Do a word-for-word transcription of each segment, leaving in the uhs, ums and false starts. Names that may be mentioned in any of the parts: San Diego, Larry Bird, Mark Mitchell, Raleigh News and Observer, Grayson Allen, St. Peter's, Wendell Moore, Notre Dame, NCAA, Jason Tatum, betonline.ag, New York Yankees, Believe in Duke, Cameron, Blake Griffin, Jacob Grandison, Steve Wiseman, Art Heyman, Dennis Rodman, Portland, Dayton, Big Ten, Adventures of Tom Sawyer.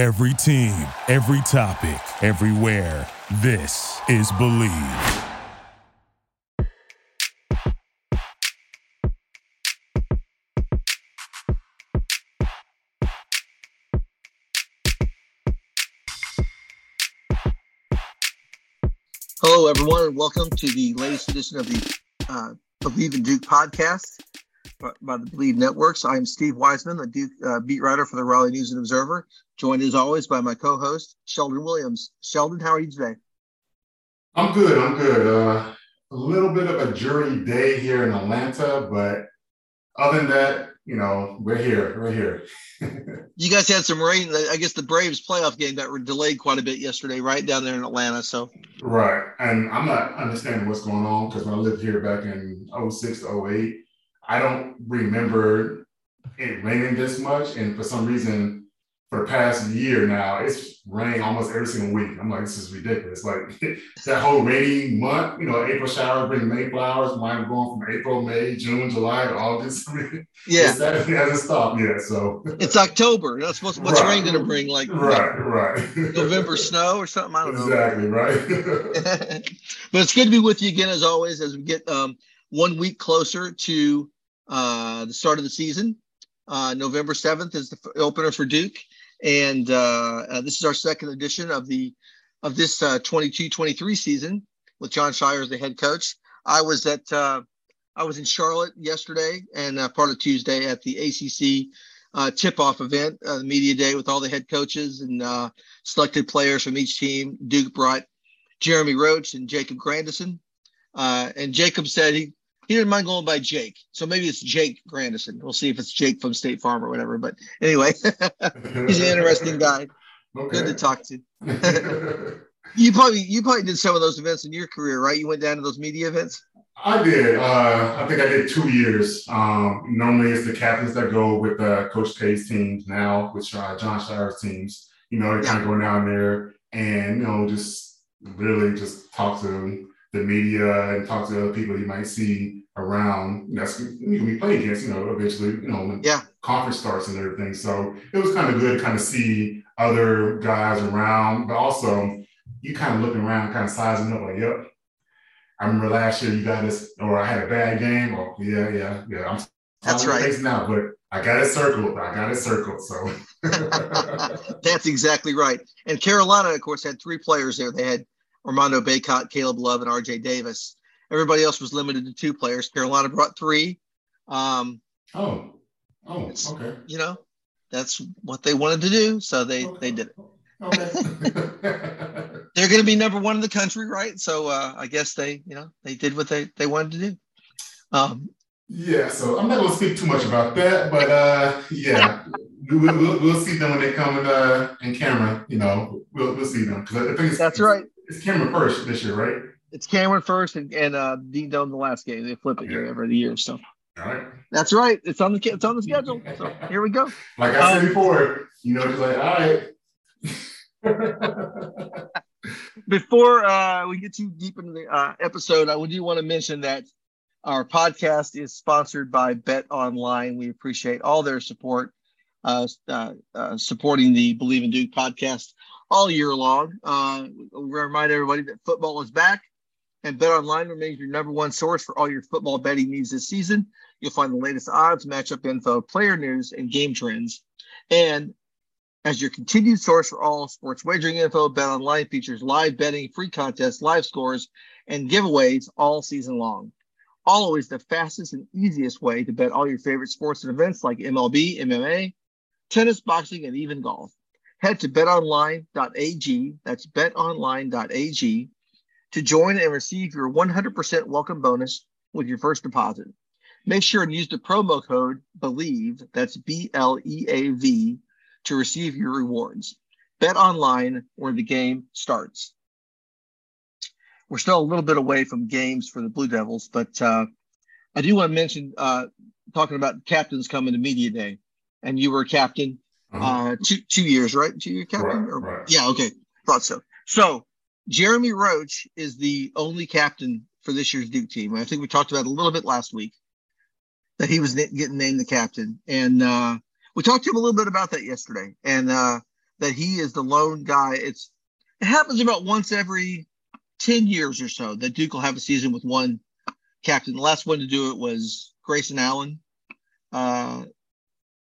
Every team, every topic, everywhere. This is Believe. Hello, everyone, and welcome to the latest edition of the uh, Believe in Duke podcast by the Believe networks. I'm Steve Wiseman, a Duke uh, beat writer for the Raleigh News and Observer, joined as always by my co-host, Sheldon Williams. Sheldon, how are you today? I'm good. I'm good. Uh, a little bit of a dreary day here in Atlanta, but other than that, you know, we're here. We're here. You guys had some rain. I guess the Braves playoff game got delayed quite a bit yesterday, right down there in Atlanta. So right. And I'm not understanding what's going on because when I lived here back in oh six to oh eight, I don't remember it raining this much. And for some reason, for the past year now, it's rained almost every single week. I'm like, this is ridiculous. Like that whole rainy month, you know, April showers bring May flowers. Mine are going from April, May, June, July, to August. Yeah. It hasn't stopped yet. So it's October. That's what's, what's right. Rain going to bring? Like, right, like right. November snow or something. I don't know. Exactly, right. But it's good to be with you again, as always, as we get um, one week closer to Uh, the start of the season. uh, November seventh is the f- opener for Duke. And uh, uh, this is our second edition of the of this uh, twenty-two twenty-three season with Jon Scheyer as the head coach. I was at uh, I was in Charlotte yesterday and uh, part of Tuesday at the A C C uh, tip-off event, uh, the media day with all the head coaches and uh, selected players from each team. Duke brought Jeremy Roach and Jacob Grandison. Uh, and Jacob said he He didn't mind going by Jake. So maybe it's Jake Grandison. We'll see if it's Jake from State Farm or whatever. But anyway, he's an interesting guy. Okay. Good to talk to. you probably you probably did some of those events in your career, right? You went down to those media events? I did. Uh, I think I did two years. Um, normally it's the captains that go with uh, Coach K's teams now, which are Jon Scheyer's teams. You know, they yeah. kind of go down there and, you know, just really just talk to them. The media and talk to other people you might see around. That's you can be playing against, you know, eventually, you know, when yeah. conference starts and everything. So it was kind of good to kind of see other guys around, but also you kind of looking around, kind of sizing up like, yep, I remember last year you got this, or I had a bad game, or yeah, yeah, yeah. I'm that's right. Face now, but I got it circled. I got it circled. So that's exactly right. And Carolina, of course, had three players there. They had Armando Bacot, Caleb Love, and R J. Davis. Everybody else was limited to two players. Carolina brought three. Um, oh, oh, okay. You know, that's what they wanted to do, so they, okay. they did it. Okay. They're going to be number one in the country, right? So uh, I guess they, you know, they did what they, they wanted to do. Um, yeah, so I'm not going to speak too much about that, but uh, yeah. We'll, we'll, we'll see them when they come in, uh, in camera, you know, we'll, we'll see them. I think it's, that's right. It's Cameron first this year, right? It's Cameron first and, and uh, Dean Dome the last game. They flip it okay. year every year. So all right. That's right. It's on the it's on the schedule. So here we go. Like I said um, before, you know, just like, all right. Before uh, we get too deep into the uh, episode, I would do want to mention that our podcast is sponsored by Bet Online. We appreciate all their support. Uh, uh, uh, supporting the Believe in Duke podcast all year long. Uh, we remind everybody that football is back and Bet Online remains your number one source for all your football betting needs this season. You'll find the latest odds, matchup info, player news, and game trends. And as your continued source for all sports wagering info, Bet Online features live betting, free contests, live scores, and giveaways all season long. Always the fastest and easiest way to bet all your favorite sports and events like M L B, M M A, tennis, boxing, and even golf. Head to betonline.ag, that's betonline.ag, to join and receive your one hundred percent welcome bonus with your first deposit. Make sure and use the promo code BELIEVE, that's B L E A V, to receive your rewards. Bet Online, where the game starts. We're still a little bit away from games for the Blue Devils, but uh, I do want to mention, uh, talking about captains coming to Media Day. And you were a captain, uh, two two years, right? Two year captain, right, or, right. Yeah, okay, thought so. So Jeremy Roach is the only captain for this year's Duke team. I think we talked about it a little bit last week that he was getting named the captain, and uh, we talked to him a little bit about that yesterday. And uh, that he is the lone guy. It's it happens about once every ten years or so that Duke will have a season with one captain. The last one to do it was Grayson Allen uh,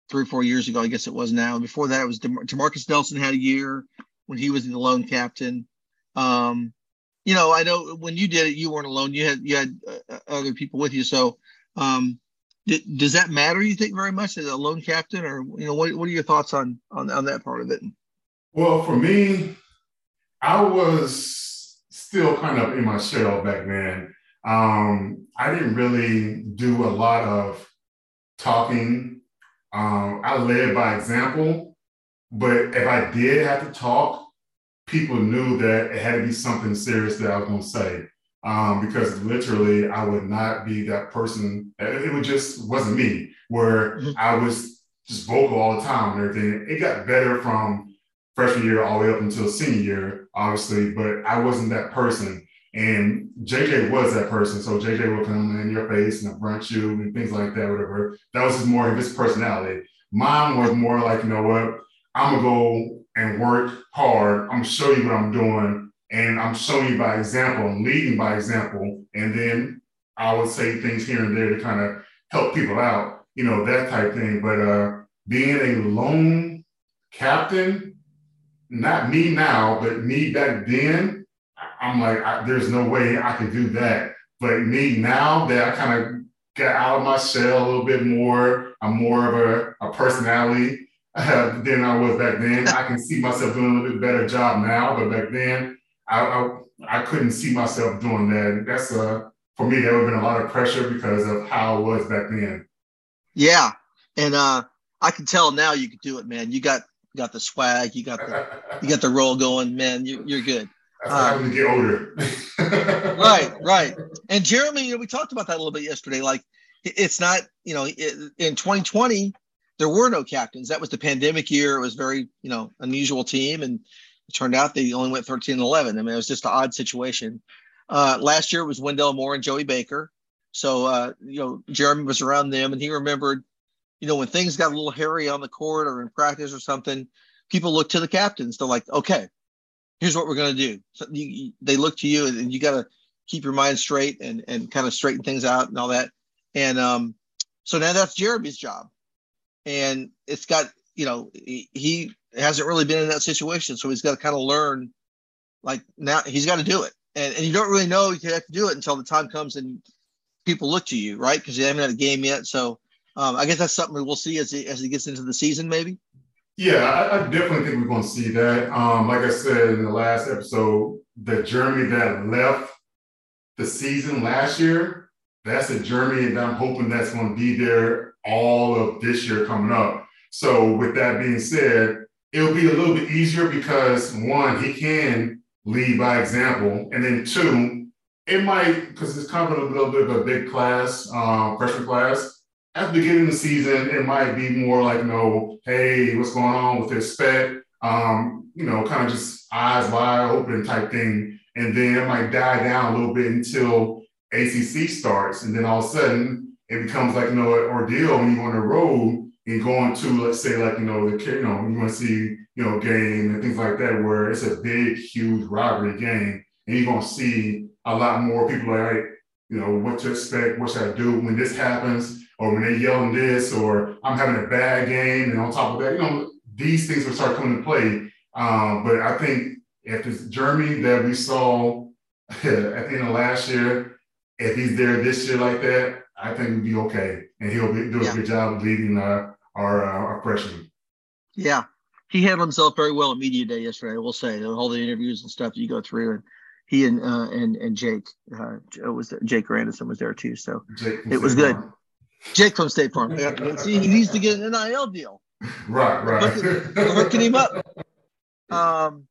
three or four years ago, I guess it was now. Before that, it was DeMar- DeMarcus Nelson had a year when he was the lone captain. Um, you know, I know when you did it, you weren't alone. You had you had uh, other people with you. So um, d- does that matter, you think, very much as a lone captain? Or, you know, what, what are your thoughts on, on, on that part of it? Well, for me, I was still kind of in my shell back then. Um, I didn't really do a lot of talking. Um, I led by example, but if I did have to talk, people knew that it had to be something serious that I was going to say, um, because literally I would not be that person. It would just wasn't me, where I was just vocal all the time and everything. It got better from freshman year all the way up until senior year, obviously, but I wasn't that person. And J J was that person. So J J would come in your face and affront you and things like that, whatever. That was just more of his personality. Mine was more like, you know what, I'm going to go and work hard. I'm going to show you what I'm doing. And I'm showing you by example and leading by example. And then I would say things here and there to kind of help people out, you know, that type thing. But uh, being a lone captain, not me now, but me back then, I'm like, I, there's no way I could do that. But me now that I kind of got out of my shell a little bit more, I'm more of a, a personality uh, than I was back then. I can see myself doing a little bit better job now, but back then I, I I couldn't see myself doing that. That's a, for me, that would have been a lot of pressure because of how I was back then. Yeah. And uh, I can tell now you could do it, man. You got, got the swag, you got the, you got the roll going, man. You, you're good. That's how um, I'm going to get older. Right, right. And Jeremy, you know, we talked about that a little bit yesterday. Like, it's not, you know, it, in twenty twenty, there were no captains. That was the pandemic year. It was very, you know, unusual team. And it turned out they only went thirteen and eleven. I mean, it was just an odd situation. Uh, last year, it was Wendell Moore and Joey Baker. So, uh, you know, Jeremy was around them. And he remembered, you know, when things got a little hairy on the court or in practice or something, people looked to the captains. They're like, okay, here's what we're going to do. So you, they look to you, and you got to keep your mind straight and, and kind of straighten things out and all that. And um, so now that's Jeremy's job. And it's got, you know, he, he hasn't really been in that situation. So he's got to kind of learn, like, now he's got to do it. And, and you don't really know you have to do it until the time comes and people look to you, right? Because you haven't had a game yet. So um, I guess that's something we'll see as he, as he gets into the season, maybe. Yeah, I, I definitely think we're going to see that. Um, like I said in the last episode, the Jeremy that left the season last year, that's the Jeremy that I'm hoping that's going to be there all of this year coming up. So with that being said, it'll be a little bit easier because, one, he can lead by example. And then, two, it might, because it's kind of a little bit of a big class, uh, freshman class, at the beginning of the season, it might be more like, you know, hey, what's going on with this spec? Um, you know, kind of just eyes wide open type thing. And then it might die down a little bit until A C C starts. And then all of a sudden, it becomes like, you know, an ordeal when you're on the road and going to, let's say, like, you know, the you know, you want to see, you know, game and things like that, where it's a big, huge rivalry game. And you're going to see a lot more people like, hey, you know, what to expect, what should I do when this happens? Or when they're yelling this, or I'm having a bad game, and on top of that, you know, these things will start coming to play. Um, but I think if this Jeremy that we saw at the end of last year, if he's there this year like that, I think we'll be okay. And he'll be, do a yeah. good job of leading uh, our, uh, our freshman. Yeah. He handled himself very well at Media Day yesterday, I will say. All the interviews and stuff that you go through, and he and uh, and, and Jake, uh, was there, Jake Grandison was there too. So Jake it was good. Farm. Jake from State Farm. See, he needs to get an N I L deal. Right, right. They're hooking him up. Um,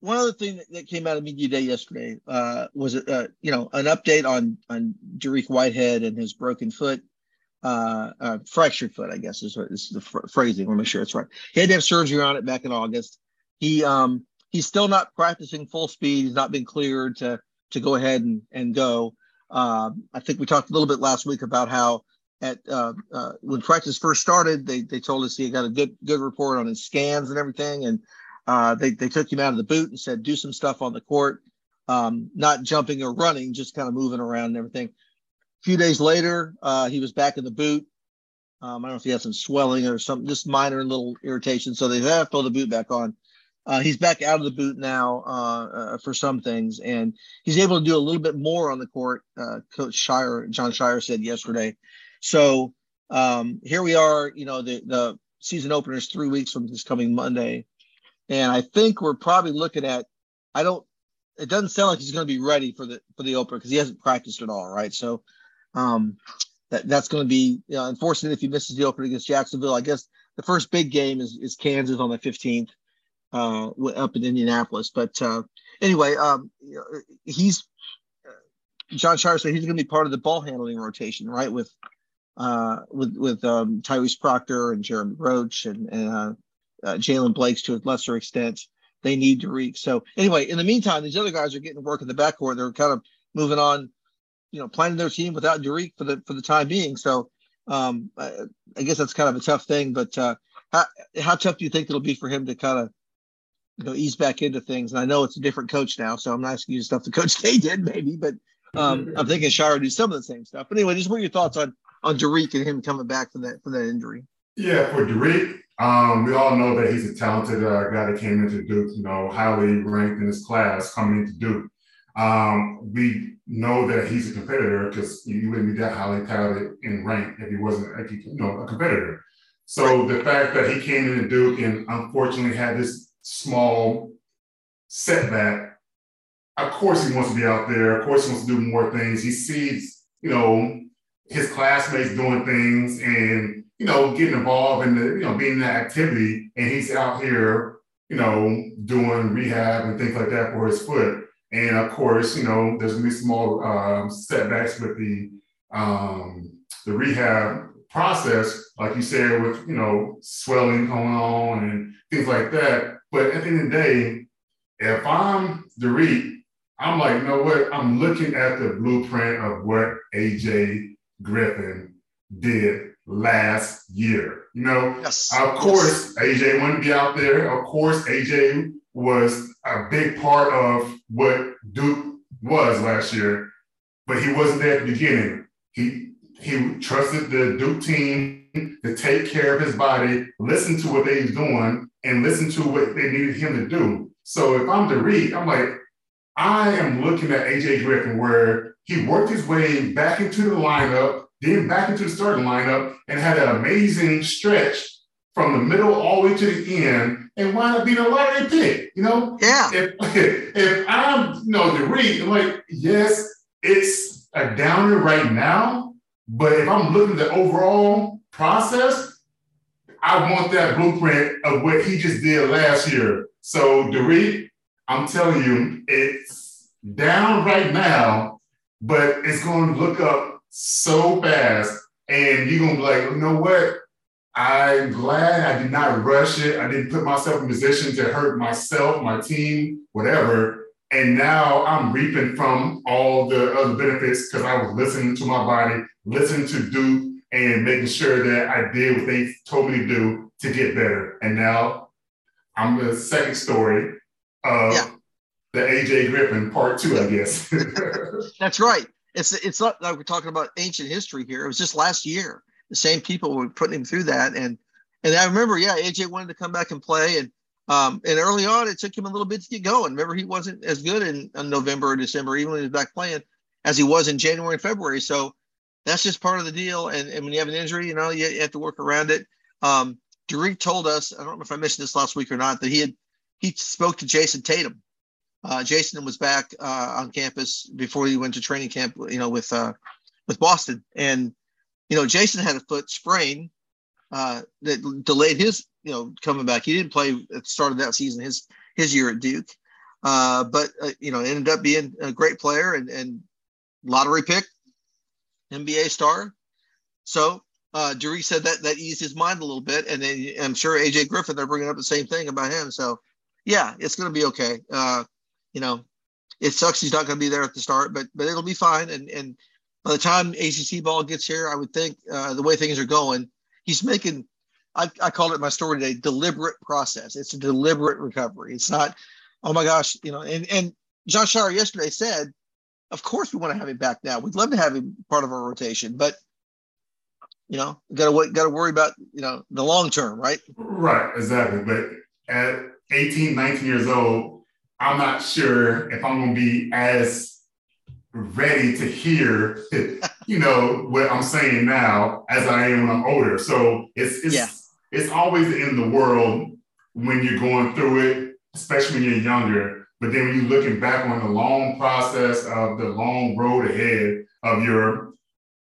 one other thing that came out of Media Day yesterday uh, was, uh, you know, an update on on Dariq Whitehead and his broken foot, uh, uh, fractured foot, I guess is what this is the fr- phrasing. I want to make sure it's right. He had to have surgery on it back in August. He um, he's still not practicing full speed. He's not been cleared to to go ahead and and go. Um, I think we talked a little bit last week about how at uh, uh, when practice first started, they they told us he got a good good report on his scans and everything, and uh, they they took him out of the boot and said do some stuff on the court, um, not jumping or running, just kind of moving around and everything. A few days later, uh, he was back in the boot. Um, I don't know if he had some swelling or something, just minor little irritation. So they have to put the boot back on. Uh, he's back out of the boot now uh, uh, for some things, and he's able to do a little bit more on the court. Uh, Coach Scheyer, Jon Scheyer, said yesterday. So um, here we are. You know, the, the season opener is three weeks from this coming Monday, and I think we're probably looking at. I don't. It doesn't sound like he's going to be ready for the for the opener because he hasn't practiced at all, right? So um, that that's going to be you know, unfortunate if he misses the opener against Jacksonville. I guess the first big game is is Kansas on the fifteenth. Uh, up in Indianapolis, but uh, anyway, um, he's uh, Jon Scheyer said he's going to be part of the ball handling rotation, right? With uh, with with um, Tyrese Proctor and Jeremy Roach and, and uh, uh, Jalen Blake's to a lesser extent. They need Dariq. So anyway, in the meantime, these other guys are getting work in the backcourt. They're kind of moving on, you know, planning their team without Dariq for the for the time being. So um, I, I guess that's kind of a tough thing. But uh, how how tough do you think it'll be for him to kind of You know, ease back into things? And I know it's a different coach now, so I'm not asking you stuff the coach K did, maybe, but um, I'm thinking Scheyer would do some of the same stuff. But anyway, just what are your thoughts on on Dariq and him coming back from that from that injury? Yeah, for Dariq, um, we all know that he's a talented uh, guy that came into Duke, you know, highly ranked in his class coming into Duke. Um, we know that he's a competitor because you wouldn't be that highly touted in rank if he wasn't, a, you know, a competitor. So right. The fact that he came into Duke and unfortunately had this small setback, of course he wants to be out there. Of course he wants to do more things. He sees, you know, his classmates doing things and, you know, getting involved in the, you know, being in the activity. And he's out here, you know, doing rehab and things like that for his foot. And of course, you know, there's going to be small um, setbacks with the um, the rehab process, like you said, with, you know, swelling going on and things like that. But at the end of the day, if I'm Dariq, I'm like, you know what? I'm looking at the blueprint of what A J Griffin did last year. You know, yes. of course, yes. A J wouldn't be out there. Of course, A J was a big part of what Duke was last year, but he wasn't there at the beginning. He, he trusted the Duke team to take care of his body, listen to what they was doing, and listen to what they needed him to do. So if I'm Dariq, I'm like, I am looking at A J Griffin, where he worked his way back into the lineup, then back into the starting lineup, and had an amazing stretch from the middle all the way to the end, and wound up being a lottery pick, you know? Yeah. If, if I'm, you know, Dariq, I'm like, yes, it's a downer right now, but if I'm looking at the overall process, I want that blueprint of what he just did last year. So, Dariq, I'm telling you, it's down right now, but it's going to look up so fast. And you're going to be like, you know what? I'm glad I did not rush it. I didn't put myself in position to hurt myself, my team, whatever. And now I'm reaping from all the other benefits because I was listening to my body, listening to Duke, and making sure that I did what they told me to do to get better. And now I'm the second story of yeah. the A J Griffin part two, I guess. That's right. It's it's not like we're talking about ancient history here. It was just last year. The same people were putting him through that. And and I remember, yeah, A J wanted to come back and play. And um, and early on, it took him a little bit to get going. Remember, he wasn't as good in, in November or December, even when he was back playing, as he was in January and February. So that's just part of the deal. And, and when you have an injury, you know, you, you have to work around it. Um, Dariq told us, I don't know if I mentioned this last week or not, that he had, he spoke to Jason Tatum. Uh, Jason was back uh, on campus before he went to training camp, you know, with, uh, with Boston. And, you know, Jason had a foot sprain uh, that delayed his, you know, coming back. He didn't play at the start of that season, his, his year at Duke. Uh, but, uh, you know, ended up being a great player and, and lottery pick. N B A star. So uh, Dariq said that that eased his mind a little bit. And then I'm sure A J Griffin, they're bringing up the same thing about him. So yeah, it's going to be okay. Uh, you know, it sucks he's not going to be there at the start, but but it'll be fine. And and by the time A C C ball gets here, I would think uh, the way things are going, he's making, I, I called it my story today, deliberate process. It's a deliberate recovery. It's not, oh my gosh, you know, and, and Jon Scheyer yesterday said, of course we want to have him back now. We'd love to have him part of our rotation, but you know, got to got to worry about, you know, the long term, right? Right, exactly. But at eighteen, nineteen years old, I'm not sure if I'm going to be as ready to hear, you know, what I'm saying now as I am when I'm older. So it's it's yeah. it's always in the world when you're going through it, especially when you're younger. But then when you're looking back on the long process of the long road ahead of your,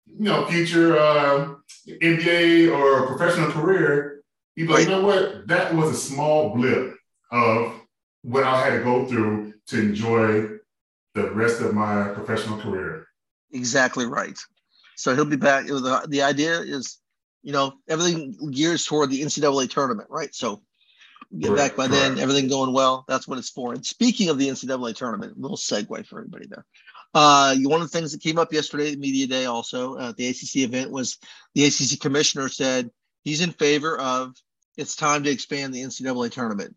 you know, future uh, N B A or professional career, you'd be like, you know what? That was a small blip of what I had to go through to enjoy the rest of my professional career. Exactly right. So he'll be back. It was the, the idea is, you know, everything gears toward the N C double A tournament, right? So get right, back by right. then, everything going well. That's what it's for. And speaking of the N C double A tournament, a little segue for everybody there. Uh, one of the things that came up yesterday at Media Day also uh, at the A C C event was the A C C commissioner said he's in favor of it's time to expand the N C double A tournament.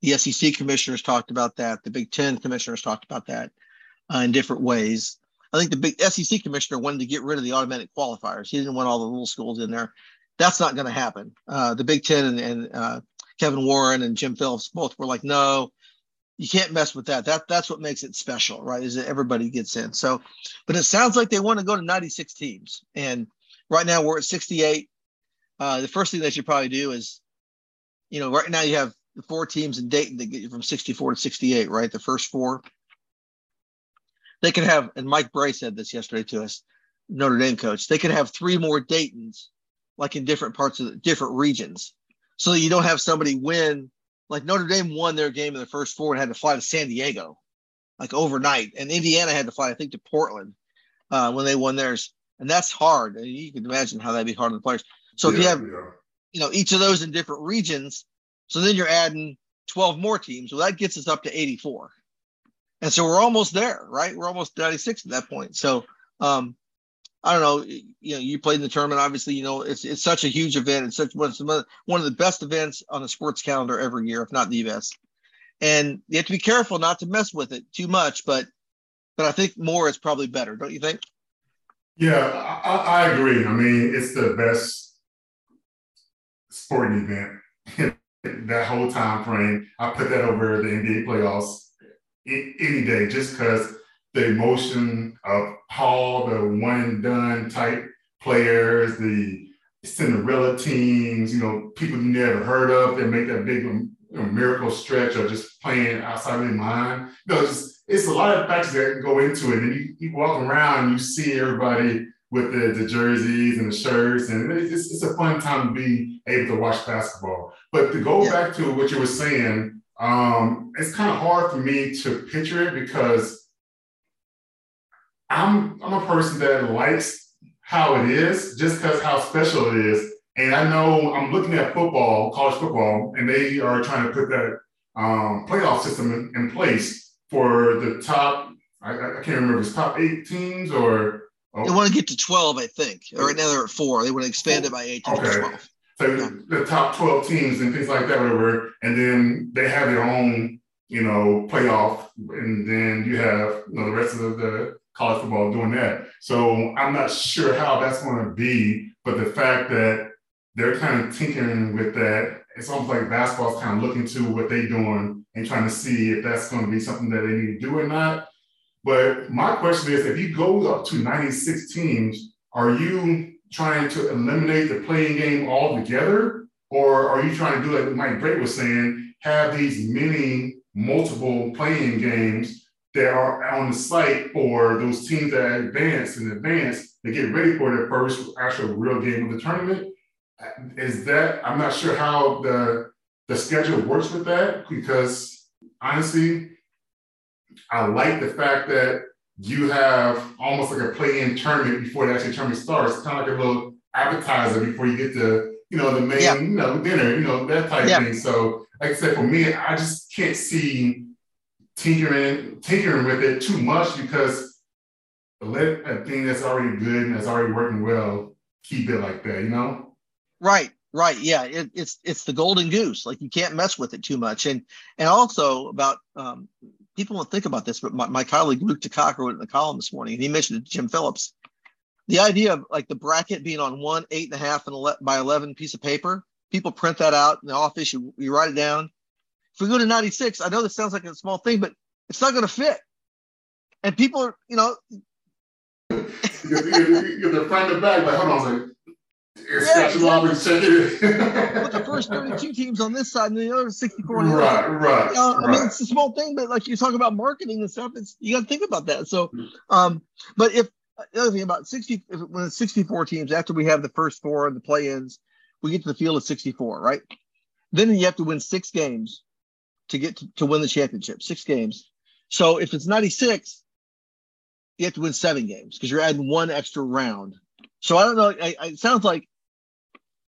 The S E C commissioners talked about that. The Big Ten commissioners talked about that uh, in different ways. I think the big S E C commissioner wanted to get rid of the automatic qualifiers. He didn't want all the little schools in there. That's not going to happen. Uh, the Big Ten and, and uh, Kevin Warren and Jim Phillips both were like, no, you can't mess with that. That that's what makes it special, right? Is that everybody gets in. So, but it sounds like they want to go to ninety-six teams. And right now we're at sixty-eight. Uh, the first thing they should probably do is, you know, right now you have the four teams in Dayton that get you from sixty-four to sixty-eight, right? The first four. They could have, and Mike Bray said this yesterday to us, Notre Dame coach, they could have three more Daytons, like in different parts of the, different regions. So that you don't have somebody win. Like Notre Dame won their game in the first four and had to fly to San Diego, like overnight. And Indiana had to fly, I think, to Portland uh, when they won theirs. And that's hard. And you can imagine how that'd be hard on the players. So yeah, if you have, yeah. you know, each of those in different regions, so then you're adding twelve more teams. Well, that gets us up to eighty-four. And so we're almost there, right? We're almost ninety-six at that point. So um, I don't know. You know, you played in the tournament. Obviously, you know, it's it's such a huge event. It's such one of the, one of the best events on the sports calendar every year, if not the best. And you have to be careful not to mess with it too much. But but I think more is probably better, don't you think? Yeah, I, I agree. I mean, it's the best sporting event that whole time frame. I put that over the N B A playoffs any day, just because the emotion of all the one-and-done type players, the Cinderella teams, you know, people you never heard of that make that big, you know, miracle stretch or just playing outside of their mind. You know, just, it's a lot of factors that go into it. And you, you walk around and you see everybody with the, the jerseys and the shirts. And it's, it's a fun time to be able to watch basketball. But to go yeah. back to what you were saying, um, it's kind of hard for me to picture it because I'm I'm a person that likes how it is, just because how special it is. And I know I'm looking at football, college football, and they are trying to put that um, playoff system in, in place for the top, I, I can't remember, it's top eight teams or? Oh. They want to get to twelve, I think. Right now they're at four. They want to expand it by eight okay. to twelve. So yeah. the top twelve teams and things like that, whatever, and then they have their own, you know, playoff, and then you have, you know, the rest of the college football doing that. So I'm not sure how that's going to be, but the fact that they're kind of tinkering with that, it's almost like basketball's kind of looking to what they're doing and trying to see if that's going to be something that they need to do or not. But my question is, if you go up to ninety-six teams, are you trying to eliminate the playing game altogether? Or are you trying to do, like Mike Bray was saying, have these mini multiple playing games that are on the site for those teams that advance in advance to get ready for their first actual real game of the tournament? Is that, I'm not sure how the the schedule works with that, because honestly, I like the fact that you have almost like a play-in tournament before the actual tournament starts, kind of like a little appetizer before you get the, you know, the main, yeah. you know, dinner, you know, that type yeah. of thing. So like I said, for me, I just can't see tinkering, tinkering with it too much, because let a thing that's already good and that's already working well, keep it like that, you know? Right, right. Yeah, it, it's it's the golden goose. Like, you can't mess with it too much. And and also about, um, people don't think about this, but my, my colleague Luke Takaka wrote in the column this morning, and he mentioned it to Jim Phillips. The idea of like the bracket being on one eight and a half and ele- by eleven piece of paper, people print that out in the office. You, you write it down. If we go to ninety-six, I know this sounds like a small thing, but it's not going to fit. And people are, you know, you're, you're, you're the front and back. Like, hold on, I was like, it's yeah, exactly. But the first thirty-two teams on this side and the other sixty-four. On the right, other. right, you know, right. I mean, it's a small thing, but like you talk about marketing and stuff, it's you got to think about that. So, um, but if. The other thing about sixty, when it's sixty-four teams, after we have the first four and the play-ins, we get to the field of sixty-four, right? Then you have to win six games to get to, to win the championship, six games. So if it's ninety-six, you have to win seven games because you're adding one extra round. So I don't know. I, I, it sounds like,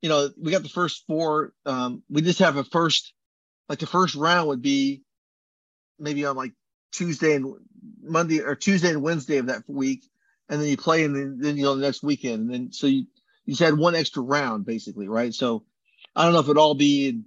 you know, we got the first four. Um, we just have a first, like the first round would be maybe on like Tuesday and Monday or Tuesday and Wednesday of that week. And then you play, and then, then you know the next weekend, and then so you, you just had one extra round, basically, right? So I don't know if it'd all be,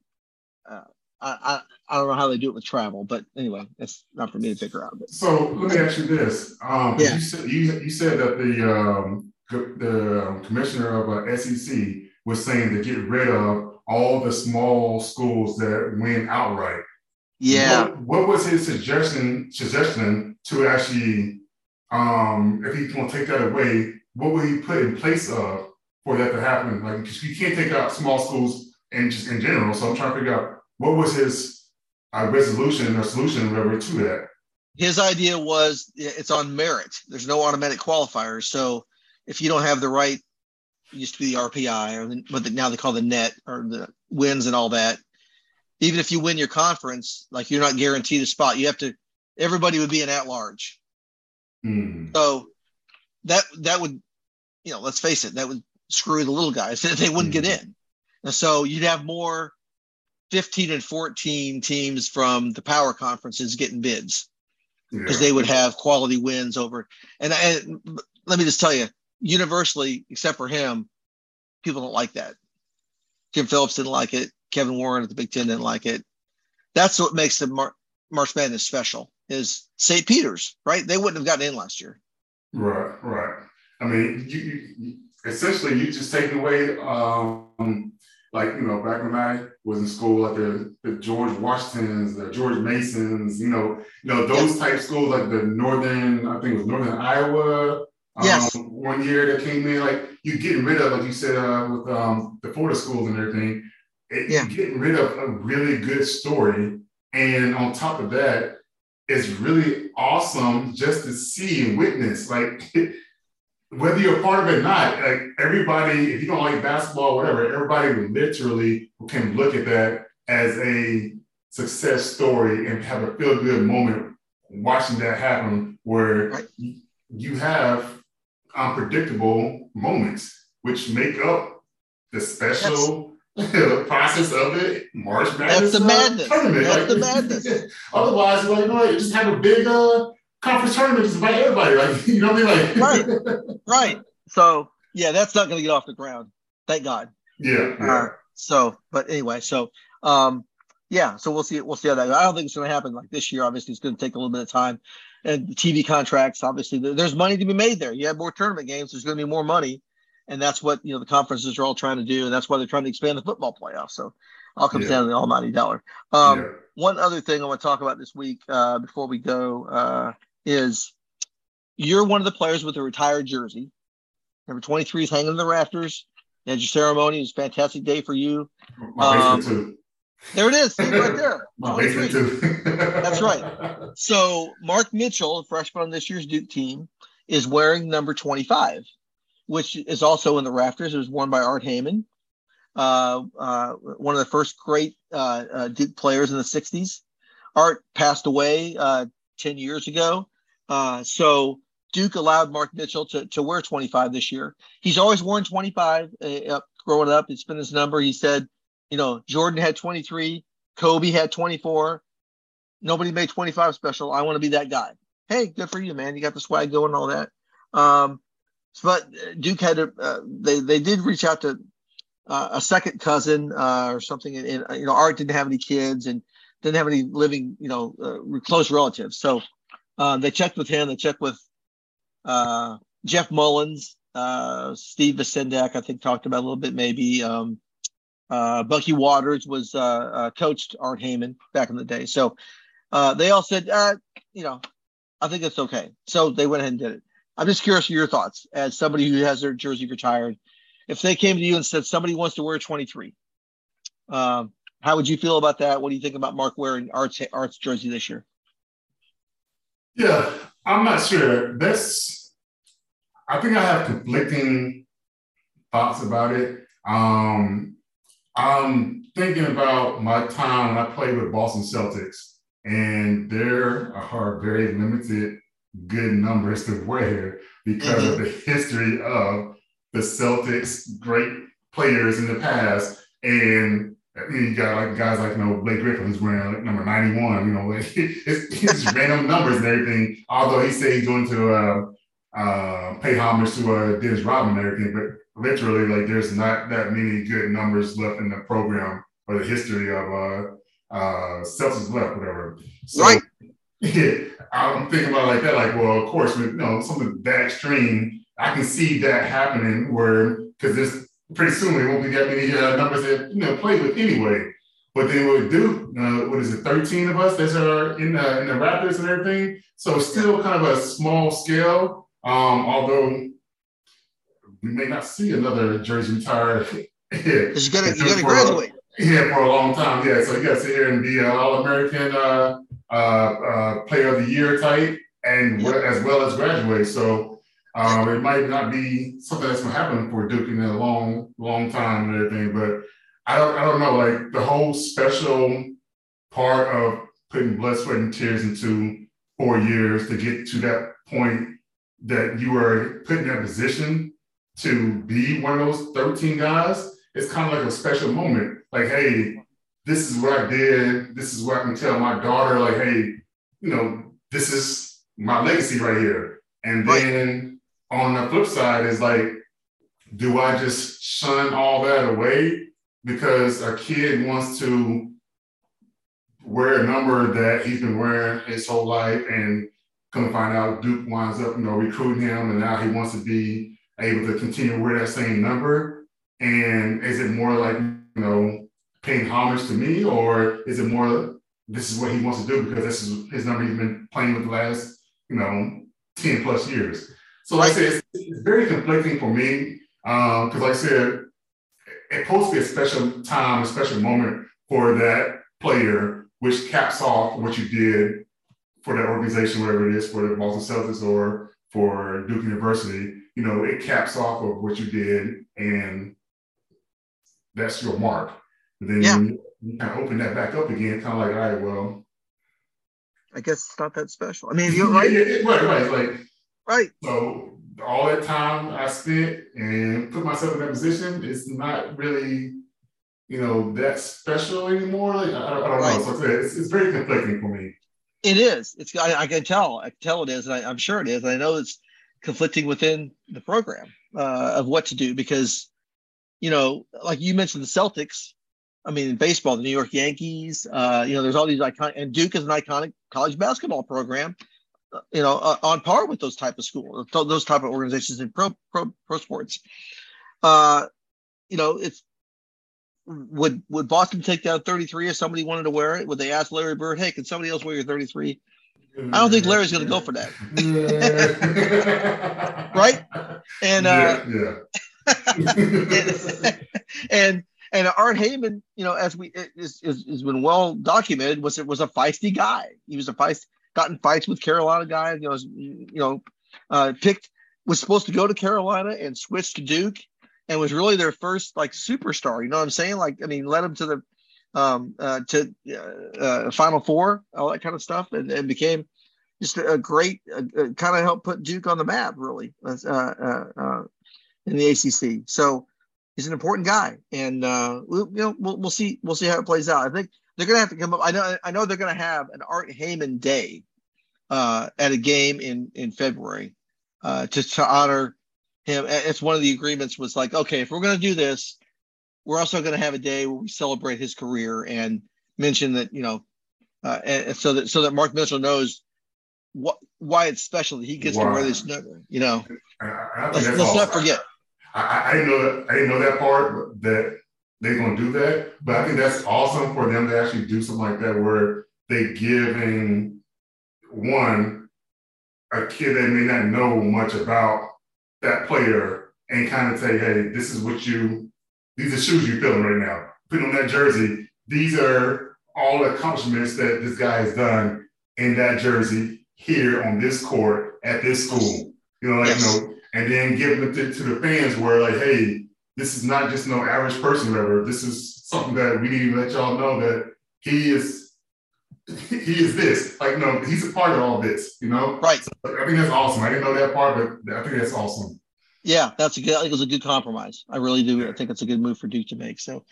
uh, I, I I don't know how they do it with travel, but anyway, that's not for me to figure out. But. So let me ask you this: um, yeah. you said you, you said that the um, the commissioner of uh, S E C was saying to get rid of all the small schools that win outright. Yeah. What, what was his suggestion? Suggestion to actually. Um, if he's going to take that away, what will he put in place of for that to happen? Like, because you can't take out small schools and just in general. So I'm trying to figure out what was his uh, resolution or solution whatever to that. His idea was it's on merit. There's no automatic qualifiers. So if you don't have the right, it used to be the R P I, or the, but the, now they call the net or the wins and all that. Even if you win your conference, like you're not guaranteed a spot. You have to. Everybody would be an at-large. Mm. So that that would, you know, let's face it, that would screw the little guys. They wouldn't mm. get in. And so you'd have more fifteen and fourteen teams from the power conferences getting bids because yeah. they would have quality wins over. And, and let me just tell you, universally, except for him, people don't like that. Jim Phillips didn't like it. Kevin Warren at the Big Ten didn't like it. That's what makes the Mar- March Madness special. Is Saint Peter's, right? They wouldn't have gotten in last year. Right, right. I mean, you, you, essentially, you just taking away, um, like, you know, back when I was in school, like the, the George Washingtons, the George Masons, you know, you know those yes. type schools, like the Northern, I think it was Northern Iowa. Um, yes. One year that came in, like, you're getting rid of, like you said, uh, with um, the Florida schools and everything, it, yeah. you're getting rid of a really good story. And on top of that, it's really awesome just to see and witness, like, whether you're a part of it or not, like, everybody, if you don't like basketball or whatever, everybody literally can look at that as a success story and have a feel-good moment watching that happen where you have unpredictable moments, which make up the special... the process of it, March Madness. That's the madness. Tournament. That's like, the madness. Otherwise, like, no, just have a big uh, conference tournament just invite everybody. Like, you know what I mean? Like, right, right. So, yeah, that's not going to get off the ground. Thank God. Yeah. yeah. Uh, so, but anyway, so um, yeah. So we'll see. We'll see how that goes. I don't think it's going to happen like this year. Obviously, it's going to take a little bit of time. And the T V contracts, obviously, there's money to be made there. You have more tournament games. There's going to be more money. And that's what, you know, the conferences are all trying to do. And that's why they're trying to expand the football playoff. So all comes yeah. down to the almighty dollar. Um, yeah. One other thing I want to talk about this week uh, before we go uh, is you're one of the players with a retired jersey. Number twenty-three is hanging in the rafters. You had your ceremony. It was a fantastic day for you. My um, too. There it is. Right there. My too. That's right. So Mark Mitchell, a freshman on this year's Duke team, is wearing number twenty-five. Which is also in the rafters. It was worn by Art Heyman, uh, uh, one of the first great uh, uh, Duke players in the sixties. Art passed away uh, ten years ago. Uh, so Duke allowed Mark Mitchell to, to wear twenty-five this year. He's always worn twenty-five uh, growing up. It's been his number. He said, you know, Jordan had twenty-three. Kobe had twenty-four. Nobody made twenty-five special. I want to be that guy. Hey, good for you, man. You got the swag going and all that. Um, but Duke had a, uh, they they did reach out to uh, a second cousin uh, or something, and, and you know Art didn't have any kids and didn't have any living you know uh, close relatives. So uh, they checked with him. They checked with uh, Jeff Mullins, uh, Steve Visendak, I think talked about a little bit maybe. Um, Uh, Bucky Waters was uh, uh, coached Art Heyman back in the day. So uh, they all said, uh, you know, I think it's okay. So they went ahead and did it. I'm just curious your thoughts as somebody who has their jersey retired. If they came to you and said somebody wants to wear twenty-three, um, how would you feel about that? What do you think about Mark wearing Art's, Art's jersey this year? Yeah, I'm not sure. That's, I think I have conflicting thoughts about it. Um, I'm thinking about my time when I played with Boston Celtics, and there are very limited good numbers to wear because mm-hmm. of the history of the Celtics' great players in the past. And I mean, you got like guys like you know Blake Griffin who's wearing like, number ninety-one. You know, it's, it's random numbers and everything. Although he said he's going to uh, uh, pay homage to uh, Dennis Rodman and everything, but literally, like, there's not that many good numbers left in the program or the history of uh, uh, Celtics left, whatever. So, right. Yeah, I'm thinking about it like that. Like, well, of course, with, you know, something that extreme, I can see that happening where, because there's pretty soon there won't be that many uh, numbers that, you know, play with anyway. But then what we do, uh, what is it, thirteen of us that are in the, in the Raptors and everything? So still kind of a small scale, um, although we may not see another jersey retired. Because you got to graduate. A, yeah, for a long time. Yeah, so you got to sit here and be an All-American uh, uh, uh, Player of the Year type, and yep. as well as graduate. So um, it might not be something that's going to happen for Duke in a long, long time and everything. But I don't, I don't know. Like the whole special part of putting blood, sweat, and tears into four years to get to that point that you were put in that position to be one of those thirteen guys, it's kind of like a special moment. Like, hey, this is what I did. This is what I can tell my daughter. Like, hey, you know, this is my legacy right here. And then on the flip side is like, do I just shun all that away because a kid wants to wear a number that he's been wearing his whole life, and come to find out Duke winds up, you know, recruiting him, and now he wants to be able to continue to wear that same number? And is it more like, you know, paying homage to me, or is it more this is what he wants to do because this is his number he's been playing with the last, you know, ten plus years? So like I said, it's, it's very conflicting for me because um, like I said, it supposed to be a special time, a special moment for that player, which caps off what you did for that organization, whatever it is, for the Boston Celtics or for Duke University. You know, it caps off of what you did, and that's your mark. And then yeah. you, you kind of open that back up again, kind of like, all right, well, I guess it's not that special. I mean, you're right. Yeah, yeah, right, right. Like, right. So all that time I spent and put myself in that position, it's not really, you know, that special anymore. Like, I, I don't right. know. So it's, it's very conflicting for me. It is. It's. I, I can tell. I can tell it is, and I, I'm sure it is. And I know it's conflicting within the program uh, of what to do because, you know, like you mentioned the Celtics, I mean, in baseball, the New York Yankees, uh, you know, there's all these iconic, and Duke is an iconic college basketball program, uh, you know, uh, on par with those type of schools, those type of organizations in pro pro, pro sports. Uh, you know, it's, would, would Boston take down thirty-three if somebody wanted to wear it? Would they ask Larry Bird, hey, can somebody else wear your thirty-three? I don't think Larry's going to go for that. Yeah. Right? And, uh, yeah, yeah. and, and Art Heyman, you know, as we, is, is, has been well documented, was, it was a feisty guy. He was a feisty, gotten fights with Carolina guys, you know, was, you know, uh, picked, was supposed to go to Carolina and switched to Duke and was really their first like superstar. You know what I'm saying? Like, I mean, led him to the, um uh to uh, uh Final Four, all that kind of stuff, and, and became just a, a great uh, uh, kind of helped put Duke on the map really uh, uh uh in the A C C. So he's an important guy, and uh we, you know we'll, we'll see we'll see how it plays out. I think they're gonna have to come up, I know I know they're gonna have an Art Heyman day uh at a game in in February uh, to, to honor him. It's one of the agreements was like, okay, if we're going to do this, we're also going to have a day where we celebrate his career and mention that, you know, uh, and, and so that so that Mark Mitchell knows what why it's special that he gets wow. to wear this number. You know, I, I let's, let's not forget. I, I didn't know that. I didn't know that part that they're going to do that. But I think that's awesome for them to actually do something like that, where they giving one a kid that may not know much about that player and kind of say, hey, this is what you. These are shoes you're feeling right now. Putting on that jersey, these are all the accomplishments that this guy has done in that jersey here on this court at this school. You know, like, yes. you know, and then giving it to, to the fans where, like, hey, this is not just no average person, whatever. This is something that we need to let y'all know that he is, he is this. Like, no, he's a part of all this, you know? Right. So I think that's awesome. I didn't know that part, but I think that's awesome. Yeah, that's a good. I think it was a good compromise. I really do. I think it's a good move for Duke to make. So,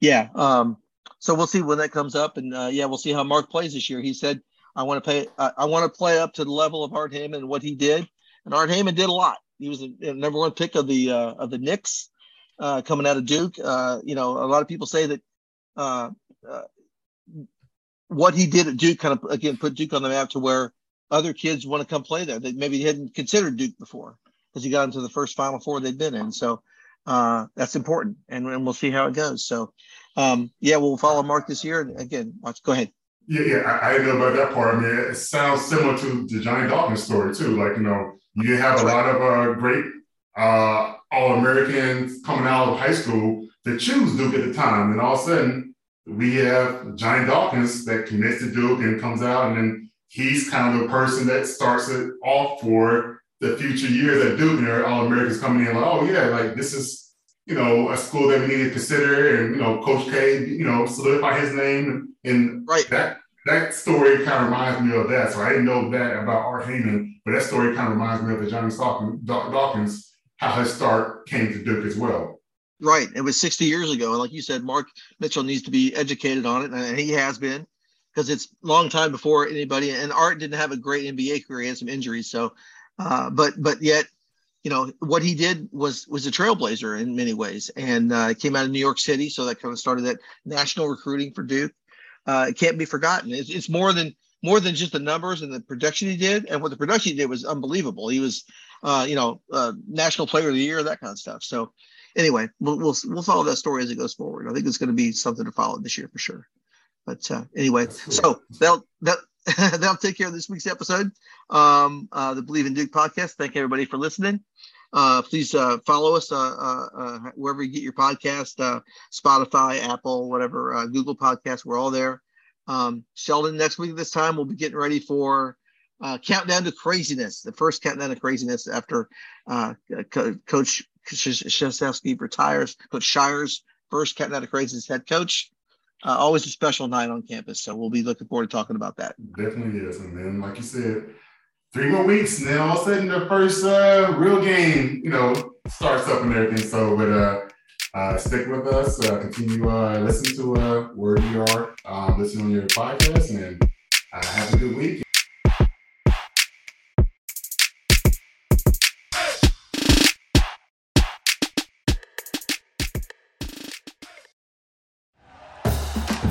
yeah. Um, so we'll see when that comes up, and uh, yeah, we'll see how Mark plays this year. He said, "I want to pay. I, I want to play up to the level of Art Heyman and what he did." And Art Heyman did a lot. He was the number one pick of the uh, of the Knicks uh, coming out of Duke. Uh, you know, a lot of people say that uh, uh, what he did at Duke kind of again put Duke on the map to where other kids want to come play there that maybe hadn't considered Duke before, because he got into the first Final Four they've been in. So uh, that's important, and, and we'll see how it goes. So, um, yeah, we'll follow Mark this year. And again, watch. Go ahead. Yeah, yeah, I, I didn't know about that part. I mean, it sounds similar to the Johnny Dawkins story, too. Like, you know, you have that's a right. lot of uh, great uh, All-Americans coming out of high school that choose Duke at the time, and all of a sudden, we have Johnny Dawkins that commits to Duke and comes out, and then he's kind of the person that starts it off for the future years at Duke, and All-Americans coming in like, oh, yeah, like this is, you know, a school that we need to consider. And, you know, Coach K, you know, solidify his name. And right. that that story kind of reminds me of that. So I didn't know that about Art Heyman, but that story kind of reminds me of the Johnny Dawkins, how his start came to Duke as well. Right. It was sixty years ago. And like you said, Mark Mitchell needs to be educated on it, and he has been, because it's a long time before anybody. And Art didn't have a great N B A career. He had some injuries. So, Uh, but but yet, you know, what he did was was a trailblazer in many ways, and uh, came out of New York City, so that kind of started that national recruiting for Duke. Uh, it can't be forgotten. It's, it's more than more than just the numbers and the production he did, and what the production he did was unbelievable. He was, uh, you know, uh, national player of the year, that kind of stuff. So anyway, we'll we'll, we'll follow that story as it goes forward. I think it's going to be something to follow this year for sure. But uh, anyway, so that'll that. That'll take care of this week's episode, um, uh, the Believe in Duke podcast. Thank everybody for listening. Uh, please uh, follow us uh, uh, uh, wherever you get your podcast, uh, Spotify, Apple, whatever, uh, Google Podcasts. We're all there. Um, Sheldon, next week this time, we'll be getting ready for uh, Countdown to Craziness, the first Countdown to Craziness after uh, Co- Coach Krzyzewski retires, Coach Shire's first Countdown to Craziness head coach. Uh, always a special night on campus, so we'll be looking forward to talking about that. Definitely is, and then like you said, three more weeks, and then all of a sudden the first uh, real game, you know, starts up and everything. So, but uh, uh, stick with us, uh, continue uh, listen to uh, where you are, uh, listen on your podcast, and uh, have a good week.